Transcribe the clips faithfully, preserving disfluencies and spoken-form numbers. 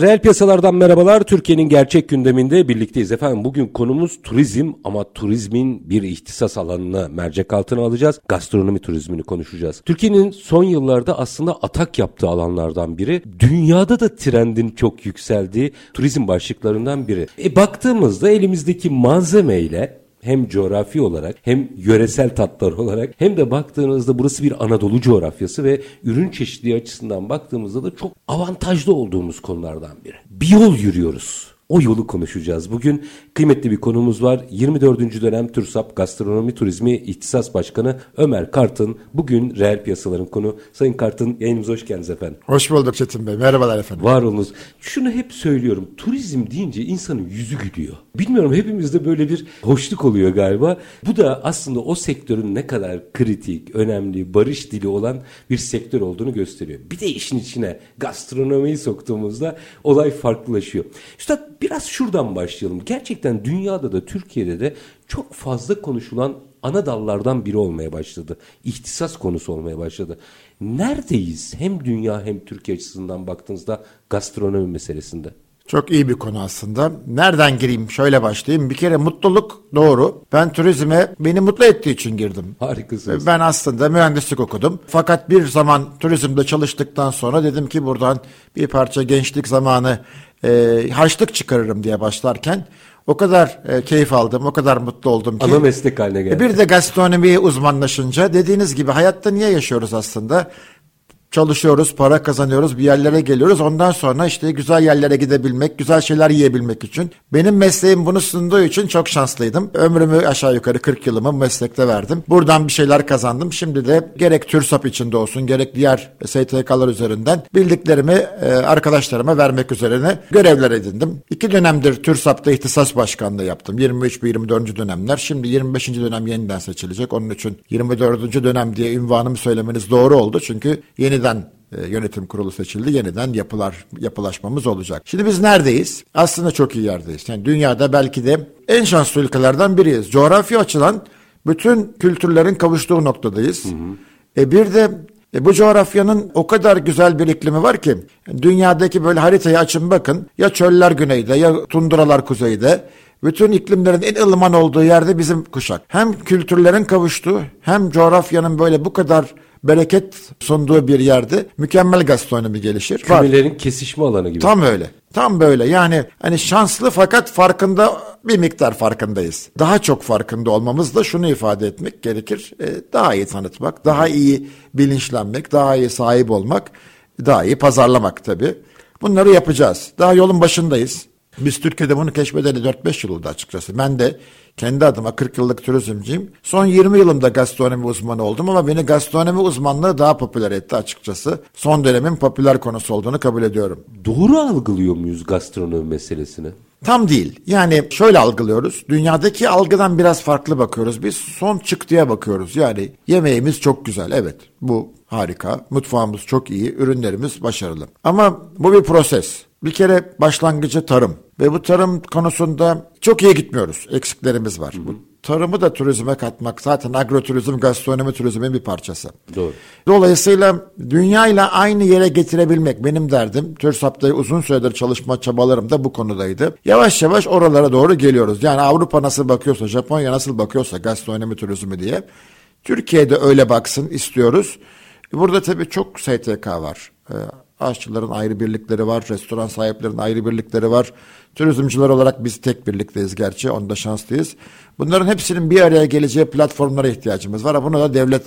Reel piyasalardan merhabalar. Türkiye'nin gerçek gündeminde birlikteyiz efendim. Bugün konumuz turizm ama turizmin bir ihtisas alanına mercek altına alacağız. Gastronomi turizmini konuşacağız. Türkiye'nin son yıllarda aslında atak yaptığı alanlardan biri. Dünyada da trendin çok yükseldiği turizm başlıklarından biri. E, baktığımızda elimizdeki malzemeyle hem coğrafi olarak hem yöresel tatlar olarak hem de baktığınızda burası bir Anadolu coğrafyası ve ürün çeşitliliği açısından baktığımızda da çok avantajlı olduğumuz konulardan biri. Bir yol yürüyoruz. O yolu konuşacağız. Bugün kıymetli bir konuğumuz var. yirmi dördüncü dönem TÜRSAB Gastronomi Turizmi İhtisas Başkanı Ömer Kartın. Bugün reel piyasaların konu. Sayın Kartın, yayınımıza hoş geldiniz efendim. Hoş bulduk Çetin Bey. Merhabalar efendim. Var olunuz. Şunu hep söylüyorum. Turizm deyince insanın yüzü gülüyor. Bilmiyorum, hepimizde böyle bir hoşluk oluyor galiba. Bu da aslında o sektörün ne kadar kritik, önemli, barış dili olan bir sektör olduğunu gösteriyor. Bir de işin içine gastronomiyi soktuğumuzda olay farklılaşıyor. Üstad, biraz şuradan başlayalım. Gerçekten dünyada da Türkiye'de de çok fazla konuşulan ana dallardan biri olmaya başladı. İhtisas konusu olmaya başladı. Neredeyiz hem dünya hem Türkiye açısından baktığınızda gastronomi meselesinde? Çok iyi bir konu aslında. Nereden gireyim? Şöyle başlayayım. Bir kere mutluluk doğru. Ben turizme beni mutlu ettiği için girdim. Harikasınız. Ben aslında mühendislik okudum. Fakat bir zaman turizmde çalıştıktan sonra dedim ki buradan bir parça gençlik zamanı e, harçlık çıkarırım diye başlarken o kadar e, keyif aldım, o kadar mutlu oldum ki. Ana meslek haline geldi. Bir de gastronomiye uzmanlaşınca dediğiniz gibi hayatta niye yaşıyoruz aslında? Çalışıyoruz, para kazanıyoruz, bir yerlere geliyoruz. Ondan sonra işte güzel yerlere gidebilmek, güzel şeyler yiyebilmek için. Benim mesleğim bunu sunduğu için çok şanslıydım. Ömrümü aşağı yukarı kırk yılımı meslekte verdim. Buradan bir şeyler kazandım. Şimdi de gerek TÜRSAB içinde olsun, gerek diğer S T K'lar üzerinden bildiklerimi arkadaşlarıma vermek üzerine görevler edindim. İki dönemdir TÜRSAB'da ihtisas başkanlığı yaptım. yirmi üç ve yirmi dördüncü dönemler. Şimdi yirmi beşinci dönem yeniden seçilecek. Onun için yirmi dördüncü dönem diye ünvanımı söylemeniz doğru oldu. Çünkü yeni Yeniden e, yönetim kurulu seçildi. Yeniden yapılar yapılaşmamız olacak. Şimdi biz neredeyiz? Aslında çok iyi yerdeyiz. Yani dünyada belki de en şanslı ülkelerden biriyiz. Coğrafya açılan bütün kültürlerin kavuştuğu noktadayız. Hı hı. E bir de e, bu coğrafyanın o kadar güzel bir iklimi var ki dünyadaki böyle haritayı açın bakın. Ya çöller güneyde ya tunduralar kuzeyde. Bütün iklimlerin en ılıman olduğu yerde bizim kuşak. Hem kültürlerin kavuştuğu hem coğrafyanın böyle bu kadar bereket sunduğu bir yerde mükemmel gastronomi gelişir. Kümelerin kesişme alanı gibi. Tam öyle. Tam böyle. Yani hani şanslı fakat farkında bir miktar farkındayız. Daha çok farkında olmamız da şunu ifade etmek gerekir. Daha iyi tanıtmak, daha iyi bilinçlenmek, daha iyi sahip olmak, daha iyi pazarlamak tabii. Bunları yapacağız. Daha yolun başındayız. Biz Türkiye'de bunu keşfedeli dört beş yıl oldu açıkçası. Ben de kendi adıma kırk yıllık turizmciyim. Son yirmi yılımda gastronomi uzmanı oldum ama beni gastronomi uzmanlığı daha popüler etti açıkçası. Son dönemin popüler konusu olduğunu kabul ediyorum. Doğru algılıyor muyuz gastronomi meselesini? Tam değil. Yani şöyle algılıyoruz. Dünyadaki algıdan biraz farklı bakıyoruz. Biz son çıktıya bakıyoruz. Yani yemeğimiz çok güzel. Evet, bu harika. Mutfağımız çok iyi. Ürünlerimiz başarılı. Ama bu bir proses. Bir kere başlangıcı tarım ve bu tarım konusunda çok iyi gitmiyoruz. Eksiklerimiz var. Hı hı. Bu tarımı da turizme katmak zaten agroturizm, gastronomi turizmin bir parçası. Doğru. Dolayısıyla dünyayla aynı yere getirebilmek benim derdim. TÜRSAB'da uzun süredir çalışma çabalarım da bu konudaydı. Yavaş yavaş oralara doğru geliyoruz. Yani Avrupa nasıl bakıyorsa, Japonya nasıl bakıyorsa gastronomi turizmi diye. Türkiye'de öyle baksın istiyoruz. Burada tabii çok S T K var. Ee, Aşçıların ayrı birlikleri var, restoran sahiplerinin ayrı birlikleri var. Turizmciler olarak biz tek birlikteyiz gerçi, onda şanslıyız. Bunların hepsinin bir araya geleceği platformlara ihtiyacımız var. Bunu da devlet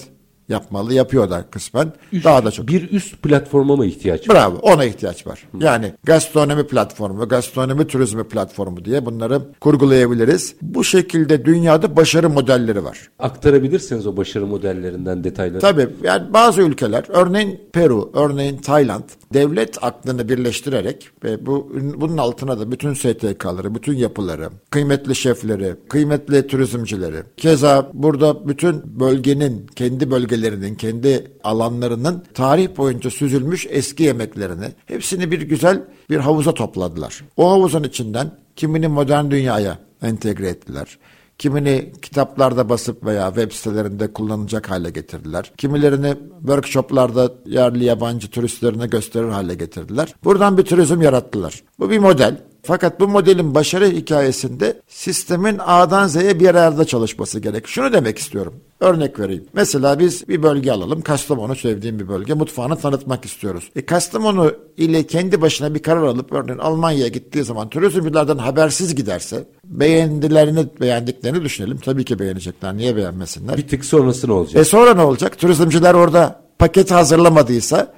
yapmalı, yapıyorlar kısmen. Üst, daha da çok. Bir üst platforma mı ihtiyaç var? Bravo, ona ihtiyaç var. Hı. Yani gastronomi platformu, gastronomi turizmi platformu diye bunları kurgulayabiliriz. Bu şekilde dünyada başarı modelleri var. Aktarabilirsiniz o başarı modellerinden detayları. Tabii, yani bazı ülkeler, örneğin Peru, örneğin Tayland, devlet aklını birleştirerek ve bu bunun altına da bütün S T K'ları, bütün yapıları, kıymetli şefleri, kıymetli turizmcileri, keza burada bütün bölgenin, kendi bölgelerinin, kendi alanlarının tarih boyunca süzülmüş eski yemeklerini hepsini bir güzel bir havuza topladılar. O havuzun içinden kimini modern dünyaya entegre ettiler. Kimini kitaplarda basıp veya web sitelerinde kullanılacak hale getirdiler. Kimilerini workshoplarda yerli yabancı turistlerine gösterir hale getirdiler. Buradan bir turizm yarattılar. Bu bir model. Fakat bu modelin başarı hikayesinde sistemin A'dan Z'ye bir arada çalışması gerek. Şunu demek istiyorum. Örnek vereyim. Mesela biz bir bölge alalım. Kastamonu sevdiğim bir bölge. Mutfağını tanıtmak istiyoruz. E Kastamonu ile kendi başına bir karar alıp örneğin Almanya'ya gittiği zaman turizmcilerden habersiz giderse, beğendilerini, beğendiklerini düşünelim. Tabii ki beğenecekler. Niye beğenmesinler? Bir tık sonrası ne olacak? E sonra ne olacak? Turizmciler orada paketi hazırlamadıysa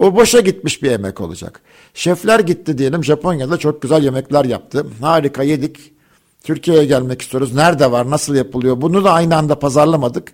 o boşa gitmiş bir emek olacak. Şefler gitti diyelim, Japonya'da çok güzel yemekler yaptı. Harika yedik. Türkiye'ye gelmek istiyoruz. Nerede var? Nasıl yapılıyor? Bunu da aynı anda pazarlamadık.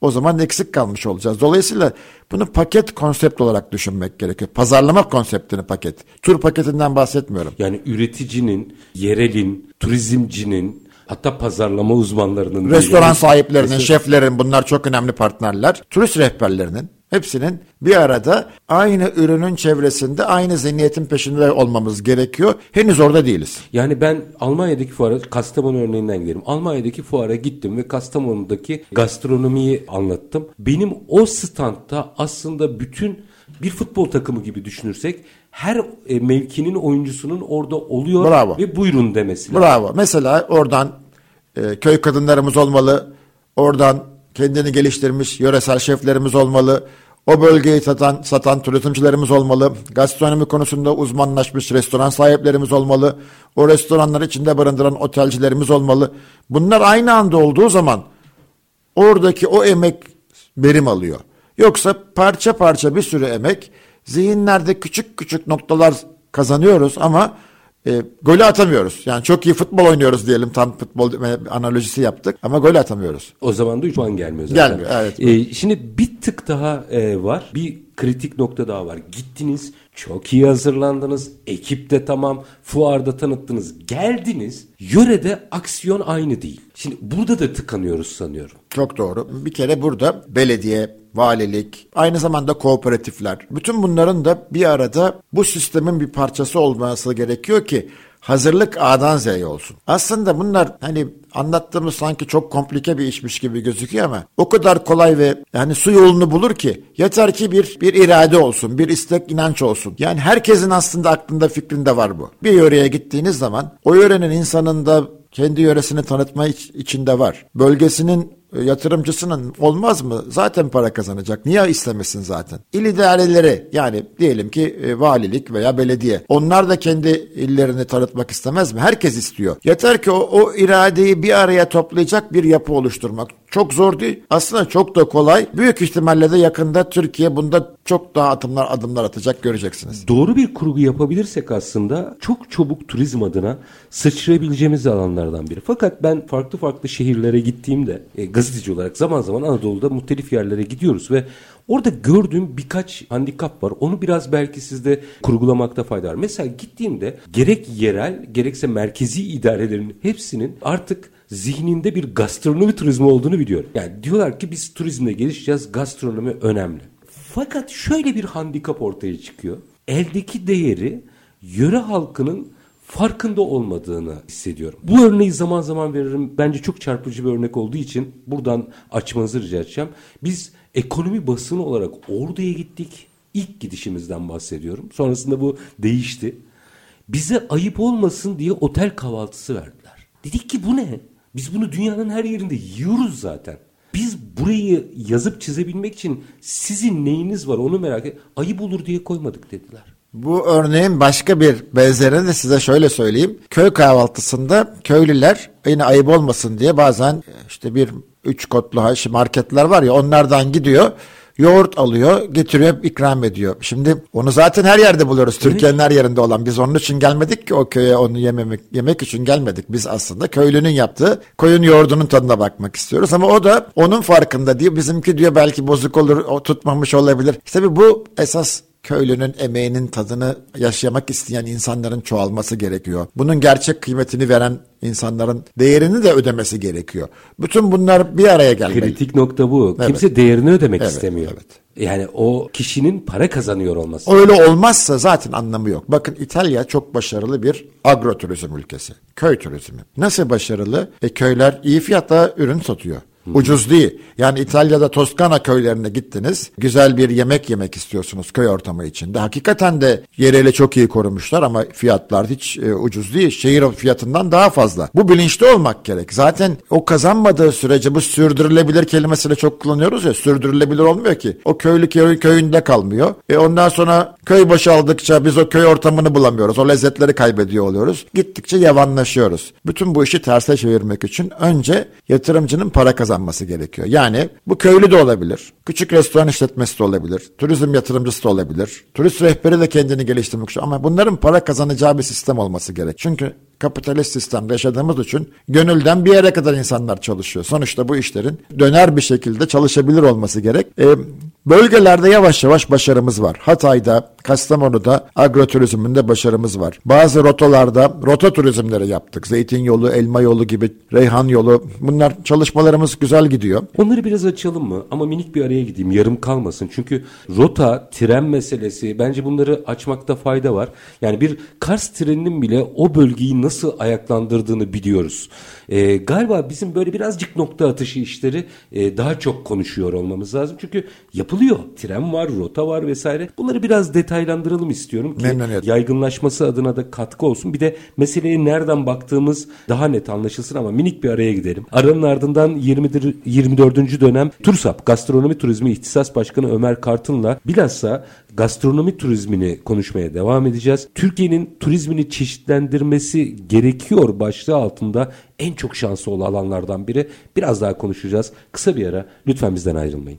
O zaman eksik kalmış olacağız. Dolayısıyla bunu paket konsept olarak düşünmek gerekiyor. Pazarlama konseptini paket. Tur paketinden bahsetmiyorum. Yani üreticinin, yerelin, turizmcinin, hatta pazarlama uzmanlarının, restoran değil, sahiplerinin, mesela şeflerin, bunlar çok önemli partnerler. Turist rehberlerinin, hepsinin bir arada aynı ürünün çevresinde aynı zihniyetin peşinde olmamız gerekiyor. Henüz orada değiliz. Yani ben Almanya'daki fuara, Kastamonu örneğinden gidelim. Almanya'daki fuara gittim ve Kastamonu'daki gastronomiyi anlattım. Benim o standta aslında bütün bir futbol takımı gibi düşünürsek her mevkinin oyuncusunun orada oluyor. Bravo. Ve buyurun demesi lazım. Bravo. Mesela oradan e, köy kadınlarımız olmalı. Oradan kendini geliştirmiş yöresel şeflerimiz olmalı. O bölgeyi satan, satan turizmcilerimiz olmalı. Gastronomi konusunda uzmanlaşmış restoran sahiplerimiz olmalı. O restoranları içinde barındıran otelcilerimiz olmalı. Bunlar aynı anda olduğu zaman oradaki o emek verim alıyor. Yoksa parça parça bir sürü emek, zihinlerde küçük küçük noktalar kazanıyoruz ama E, golü atamıyoruz. Yani çok iyi futbol oynuyoruz diyelim. Tam futbol analojisi yaptık. Ama golü atamıyoruz. O zaman da üç puan gelmiyor zaten. Gelmiyor, evet. E, şimdi bir tık daha e, var. Bir kritik nokta daha var. Gittiniz, çok iyi hazırlandınız. Ekip de tamam. Fuarda tanıttınız. Geldiniz. Yörede aksiyon aynı değil. Şimdi burada da tıkanıyoruz sanıyorum. Çok doğru. Bir kere burada belediye, valilik, aynı zamanda kooperatifler. Bütün bunların da bir arada bu sistemin bir parçası olması gerekiyor ki hazırlık A'dan Z'ye olsun. Aslında bunlar hani anlattığımız sanki çok komplike bir işmiş gibi gözüküyor ama o kadar kolay ve yani su yolunu bulur ki yeter ki bir bir irade olsun, bir istek, inanç olsun. Yani herkesin aslında aklında, fikrinde var bu. Bir yöreye gittiğiniz zaman o yörenin insanın da kendi yöresini tanıtma içinde var. Bölgesinin yatırımcısının olmaz mı? Zaten para kazanacak. Niye istemesin zaten? İl idareleri, yani diyelim ki valilik veya belediye. Onlar da kendi illerini tanıtmak istemez mi? Herkes istiyor. Yeter ki o, o iradeyi bir araya toplayacak bir yapı oluşturmak. Çok zor değil. Aslında çok da kolay. Büyük ihtimalle de yakında Türkiye bunda çok daha atımlar, adımlar atacak, göreceksiniz. Doğru bir kurgu yapabilirsek aslında çok çabuk turizm adına sıçrayabileceğimiz alanlardan biri. Fakat ben farklı farklı şehirlere gittiğimde e, gazeteci olarak zaman zaman Anadolu'da muhtelif yerlere gidiyoruz ve orada gördüğüm birkaç handikap var. Onu biraz belki sizde kurgulamakta fayda var. Mesela gittiğimde gerek yerel gerekse merkezi idarelerin hepsinin artık zihninde bir gastronomi turizmi olduğunu biliyorum. Yani diyorlar ki biz turizmle gelişeceğiz, gastronomi önemli. Fakat şöyle bir handikap ortaya çıkıyor. Eldeki değeri yöre halkının farkında olmadığını hissediyorum. Bu örneği zaman zaman veririm. Bence çok çarpıcı bir örnek olduğu için buradan açmanızı rica edeceğim. Biz ekonomi basını olarak Ordu'ya gittik. İlk gidişimizden bahsediyorum. Sonrasında bu değişti. Bize ayıp olmasın diye otel kahvaltısı verdiler. Dedik ki bu ne? Biz bunu dünyanın her yerinde yiyoruz zaten. Biz burayı yazıp çizebilmek için sizin neyiniz var onu merak et. Ayıp olur diye koymadık dediler. Bu örneğin başka bir benzerini de size şöyle söyleyeyim. Köy kahvaltısında köylüler yine ayıp olmasın diye bazen işte bir üç kodlu haş marketler var ya, onlardan gidiyor. Yoğurt alıyor, getiriyor, ikram ediyor. Şimdi onu zaten her yerde buluyoruz. Evet. Türkiye'nin her yerinde olan. Biz onun için gelmedik ki o köye, onu yememek, yemek için gelmedik. Biz aslında köylünün yaptığı koyun yoğurdunun tadına bakmak istiyoruz. Ama o da onun farkında diyor. Bizimki diyor belki bozuk olur, o tutmamış olabilir. İşte bu esas köylünün emeğinin tadını yaşamak isteyen insanların çoğalması gerekiyor. Bunun gerçek kıymetini veren insanların değerini de ödemesi gerekiyor. Bütün bunlar bir araya gelmeli. Kritik nokta bu. Evet. Kimse değerini ödemek evet, istemiyor. Evet. Yani o kişinin para kazanıyor olması. Öyle olmazsa zaten anlamı yok. Bakın İtalya çok başarılı bir agroturizm ülkesi. Köy turizmi. Nasıl başarılı? E, köyler iyi fiyata ürün satıyor. Ucuz değil. Yani İtalya'da Toskana köylerine gittiniz. Güzel bir yemek yemek istiyorsunuz köy ortamı içinde. Hakikaten de yereli çok iyi korumuşlar ama fiyatlar hiç e, ucuz değil. Şehir fiyatından daha fazla. Bu bilinçli olmak gerek. Zaten o kazanmadığı sürece, bu sürdürülebilir kelimesiyle çok kullanıyoruz ya. Sürdürülebilir olmuyor ki. O köylü köy, köyünde kalmıyor. E ondan sonra köy boşaldıkça biz o köy ortamını bulamıyoruz. O lezzetleri kaybediyor oluyoruz. Gittikçe yavanlaşıyoruz. Bütün bu işi terse çevirmek için önce yatırımcının para kazanması gerekiyor. Yani bu köylü de olabilir, küçük restoran işletmesi de olabilir, turizm yatırımcısı da olabilir, turist rehberi de kendini geliştirmek için, ama bunların para kazanacağı bir sistem olması gerek. Çünkü kapitalist sistemde yaşadığımız için gönülden bir yere kadar insanlar çalışıyor. Sonuçta bu işlerin döner bir şekilde çalışabilir olması gerek. E, bölgelerde yavaş yavaş başarımız var. Hatay'da, Kastamonu'da agroturizminde başarımız var. Bazı rotalarda rota turizmleri yaptık. Zeytin yolu, elma yolu gibi, reyhan yolu. Bunlar çalışmalarımız güzel gidiyor. Onları biraz açalım mı? Ama minik bir araya gideyim, yarım kalmasın. Çünkü rota, tren meselesi, bence bunları açmakta fayda var. Yani bir Kars treninin bile o bölgeyi nasıl ayaklandırdığını biliyoruz. Ee, galiba bizim böyle birazcık nokta atışı işleri e, daha çok konuşuyor olmamız lazım. Çünkü yapılıyor. Tren var, rota var vesaire. Bunları biraz detaylandıralım istiyorum ki yaygınlaşması adına da katkı olsun. Bir de meseleye nereden baktığımız daha net anlaşılsın, ama minik bir araya gidelim. Aranın ardından yirmi dördüncü dönem TÜRSAB Gastronomi Turizmi İhtisas Başkanı Ömer Kartın'la bilhassa gastronomi turizmini konuşmaya devam edeceğiz. Türkiye'nin turizmini çeşitlendirmesi gerekiyor başlığı altında en çok şansı olan alanlardan biri. Biraz daha konuşacağız. Kısa bir ara, lütfen bizden ayrılmayın.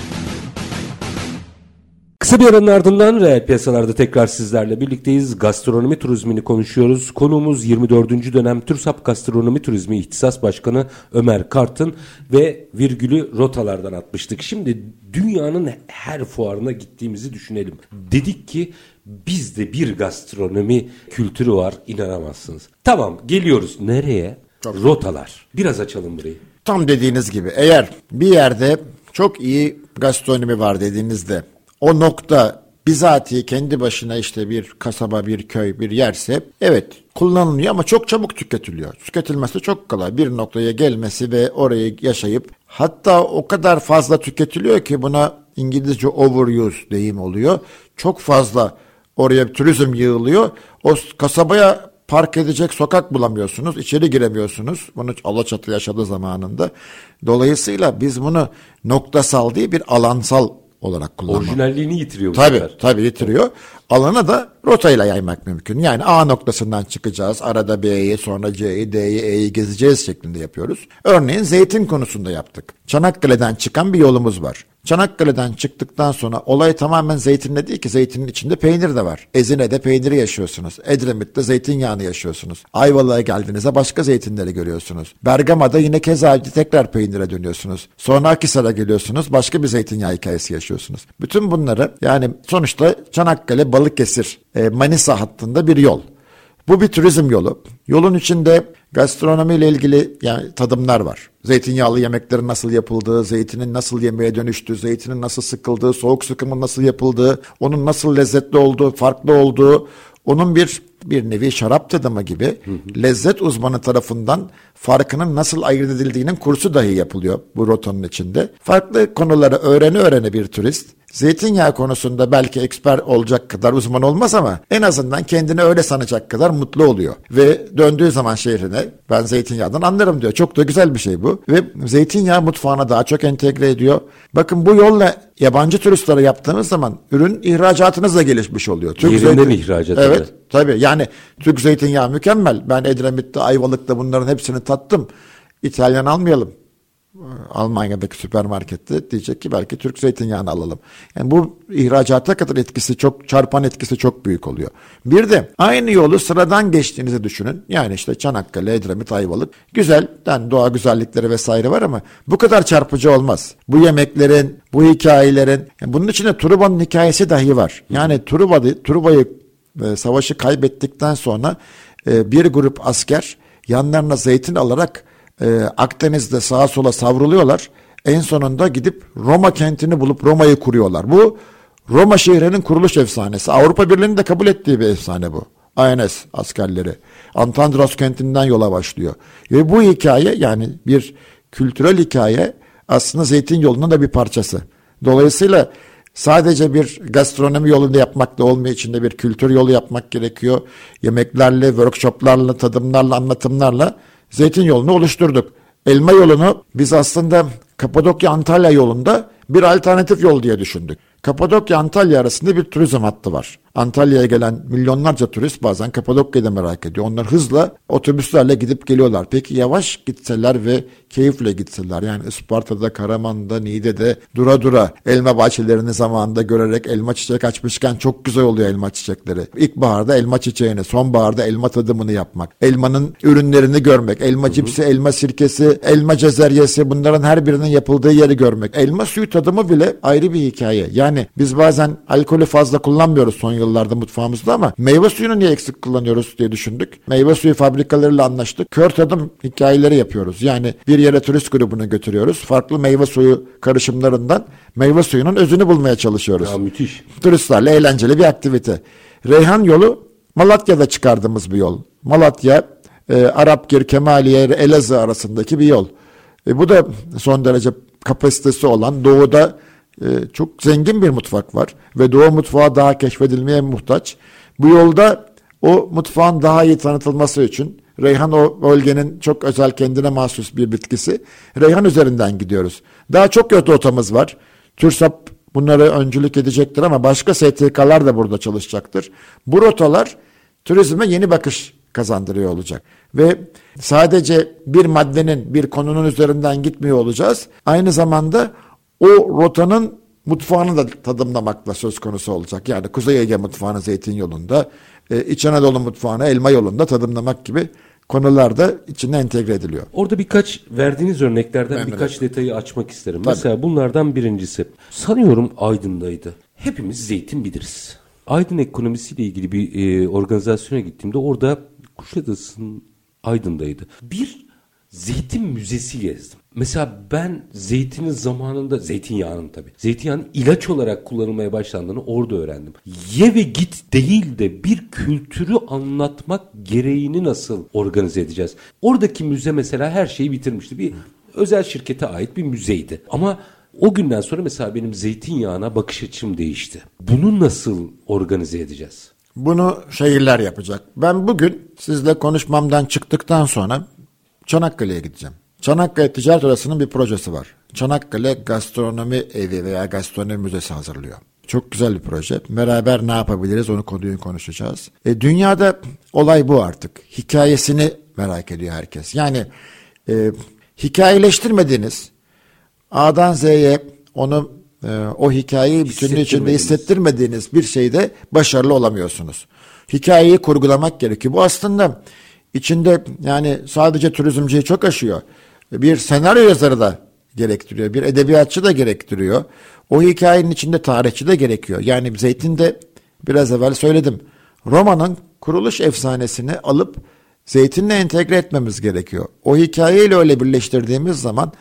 Kısa bir aranın ardından Reel Piyasalar'da tekrar sizlerle birlikteyiz. Gastronomi turizmini konuşuyoruz. Konuğumuz yirmi dördüncü dönem TÜRSAB Gastronomi Turizmi İhtisas Başkanı Ömer Kartın ve virgülü rotalardan atmıştık. Şimdi dünyanın her fuarına gittiğimizi düşünelim. Dedik ki bizde bir gastronomi kültürü var, inanamazsınız. Tamam, geliyoruz. Nereye? Tabii. Rotalar. Biraz açalım burayı. Tam dediğiniz gibi, eğer bir yerde çok iyi gastronomi var dediğinizde o nokta bizatihi kendi başına işte bir kasaba, bir köy, bir yerse evet kullanılıyor ama çok çabuk tüketiliyor. Tüketilmesi çok kolay. Bir noktaya gelmesi ve orayı yaşayıp, hatta o kadar fazla tüketiliyor ki buna İngilizce overuse deyim oluyor. Çok fazla oraya turizm yığılıyor. O kasabaya park edecek sokak bulamıyorsunuz, içeri giremiyorsunuz. Bunu Alaçatı yaşadığı zamanında. Dolayısıyla biz bunu noktasal değil, bir alansal olarak kullanmak. Orijinalliğini yitiriyor bu tabii, sefer. Tabii yitiriyor. Alana da rotayla yaymak mümkün. Yani A noktasından çıkacağız. Arada B'yi, sonra C'yi, D'yi, E'yi gezeceğiz şeklinde yapıyoruz. Örneğin zeytin konusunda yaptık. Çanakkale'den çıkan bir yolumuz var. Çanakkale'den çıktıktan sonra olay tamamen zeytinle değil ki, zeytinin içinde peynir de var. Ezine'de peyniri yaşıyorsunuz. Edremit'te zeytinyağını yaşıyorsunuz. Ayvalık'a geldiğinizde başka zeytinleri görüyorsunuz. Bergama'da yine keza tekrar peynire dönüyorsunuz. Sonra Akhisar'a geliyorsunuz. Başka bir zeytinyağı hikayesi yaşıyorsunuz. Bütün bunları, yani sonuçta Çanakkale, Balıkesir, Manisa hattında bir yol. Bu bir turizm yolu. Yolun içinde gastronomi ile ilgili yani tadımlar var. Zeytinyağlı yemeklerin nasıl yapıldığı, zeytinin nasıl yemeğe dönüştüğü, zeytinin nasıl sıkıldığı, soğuk sıkımın nasıl yapıldığı, onun nasıl lezzetli olduğu, farklı olduğu, onun bir bir nevi şarap tadımı gibi, hı hı, lezzet uzmanı tarafından farkının nasıl ayırt edildiğinin kursu dahi yapılıyor bu rotanın içinde. Farklı konuları öğrene öğrene bir turist Zeytinyağı konusunda belki eksper olacak kadar uzman olmaz ama en azından kendini öyle sanacak kadar mutlu oluyor. Ve döndüğü zaman şehrine ben zeytinyağından anlarım diyor. Çok da güzel bir şey bu. Ve zeytinyağı mutfağına daha çok entegre ediyor. Bakın bu yolla yabancı turistlere yaptığınız zaman ürün ihracatınız da gelişmiş oluyor. Türk yerinde zeytin... mi ihracatı? Evet da. Tabii yani Türk zeytinyağı mükemmel. Ben Edremit'te, Ayvalık'ta bunların hepsini tattım. İtalyan almayalım. Almanya'daki süpermarkette diyecek ki belki Türk zeytinyağını alalım. Yani bu ihracata kadar etkisi çok, çarpan etkisi çok büyük oluyor. Bir de aynı yolu sıradan geçtiğinizi düşünün. Yani işte Çanakkale, Edremit, Ayvalık. Güzel, yani doğa güzellikleri vesaire var ama bu kadar çarpıcı olmaz. Bu yemeklerin, bu hikayelerin, yani bunun içinde Truba'nın hikayesi dahi var. Yani Truba'yı, Truba'yı savaşı kaybettikten sonra bir grup asker yanlarına zeytin alarak Akdeniz'de sağa sola savruluyorlar. En sonunda gidip Roma kentini bulup Roma'yı kuruyorlar. Bu Roma şehrinin kuruluş efsanesi. Avrupa Birliği'nin de kabul ettiği bir efsane bu. A N S askerleri Antandros kentinden yola başlıyor. Ve bu hikaye yani bir kültürel hikaye aslında zeytin yolunun da bir parçası. Dolayısıyla sadece bir gastronomi yolunda yapmak da olmuyor. İçinde bir kültür yolu yapmak gerekiyor. Yemeklerle, workshoplarla, tadımlarla, anlatımlarla zeytin yolunu oluşturduk. Elma yolunu biz aslında Kapadokya-Antalya yolunda bir alternatif yol diye düşündük. Kapadokya-Antalya arasında bir turizm hattı var. Antalya'ya gelen milyonlarca turist bazen Kapadokya'da merak ediyor. Onlar hızla otobüslerle gidip geliyorlar. Peki yavaş gitseler ve keyifle gitseler. Yani Isparta'da, Karaman'da, Niğde'de dura dura elma bahçelerini zamanında görerek elma çiçek açmışken çok güzel oluyor elma çiçekleri. İlkbaharda elma çiçeğini, sonbaharda elma tadımını yapmak, elmanın ürünlerini görmek, elma cipsi, elma sirkesi, elma cezeryesi bunların her birinin yapıldığı yeri görmek. Elma suyu tadımı bile ayrı bir hikaye. Yani biz bazen alkolü fazla kullanmıyoruz son yıllarda mutfağımızda ama meyve suyunu niye eksik kullanıyoruz diye düşündük. Meyve suyu fabrikalarıyla anlaştık. Kör tadım hikayeleri yapıyoruz. Yani bir yere turist grubunu götürüyoruz. Farklı meyve suyu karışımlarından meyve suyunun özünü bulmaya çalışıyoruz. Ya müthiş. Turistlerle eğlenceli bir aktivite. Reyhan yolu Malatya'da çıkardığımız bir yol. Malatya, e, Arapgir, Kemaliye, Elazığ arasındaki bir yol. E, bu da son derece kapasitesi olan doğuda çok zengin bir mutfak var ve Doğu mutfağı daha keşfedilmeye muhtaç. Bu yolda o mutfağın daha iyi tanıtılması için reyhan o bölgenin çok özel kendine mahsus bir bitkisi. Reyhan üzerinden gidiyoruz. Daha çok yol rotamız var. TÜRSAB bunlara öncülük edecektir ama başka S T K'lar da burada çalışacaktır. Bu rotalar turizme yeni bakış kazandırıyor olacak. Ve sadece bir maddenin, bir konunun üzerinden gitmiyor olacağız. Aynı zamanda o rotanın mutfağını da tadımlamakla söz konusu olacak. Yani Kuzey Ege mutfağını zeytin yolunda, İç Anadolu mutfağını elma yolunda tadımlamak gibi konularda içine entegre ediliyor. Orada birkaç verdiğiniz örneklerden ben birkaç de. detayı açmak isterim. Tabii. Mesela bunlardan birincisi sanıyorum Aydın'daydı. Hepimiz zeytin biliriz. Aydın ekonomisiyle ilgili bir e, organizasyona gittiğimde orada Kuşadası'nın Aydın'daydı. Bir zeytin müzesi gezdim. Mesela ben zeytinin zamanında, zeytinyağının tabii, zeytinyağının ilaç olarak kullanılmaya başlandığını orada öğrendim. Ye ve git değil de bir kültürü anlatmak gereğini nasıl organize edeceğiz? Oradaki müze mesela her şeyi bitirmişti. Bir özel şirkete ait bir müzeydi. Ama o günden sonra mesela benim zeytinyağına bakış açım değişti. Bunu nasıl organize edeceğiz? Bunu şehirler yapacak. Ben bugün sizle konuşmamdan çıktıktan sonra Çanakkale'ye gideceğim. Çanakkale Ticaret Odası'nın bir projesi var. Çanakkale Gastronomi Evi veya Gastronomi Müzesi hazırlıyor. Çok güzel bir proje. Beraber ne yapabiliriz onu konuyu konuşacağız. E, dünyada olay bu artık. Hikayesini merak ediyor herkes. Yani e, hikayeleştirmediğiniz A'dan Z'ye onu e, o hikayeyi bütünlüğü içinde hissettirmediğiniz bir şeyde başarılı olamıyorsunuz. Hikayeyi kurgulamak gerekiyor. Bu aslında içinde yani sadece turizmciyi çok aşıyor. Bir senaryo yazarı da gerektiriyor. Bir edebiyatçı da gerektiriyor. O hikayenin içinde tarihçi de gerekiyor. Yani zeytinde biraz evvel söyledim. Roma'nın kuruluş efsanesini alıp zeytinle entegre etmemiz gerekiyor. O hikayeyle öyle birleştirdiğimiz zaman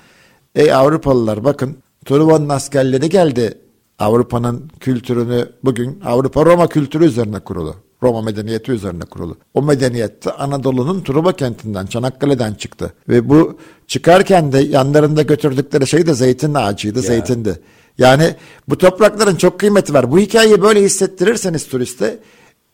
ey Avrupalılar bakın Truva'nın askerleri geldi. Avrupa'nın kültürünü bugün Avrupa Roma kültürü üzerine kurulu. Roma medeniyeti üzerine kurulu. O medeniyette Anadolu'nun Truva kentinden, Çanakkale'den çıktı. Ve bu çıkarken de yanlarında götürdükleri şey de zeytin ağacıydı, ya. zeytindi. Yani bu toprakların çok kıymeti var. Bu hikayeyi böyle hissettirirseniz turiste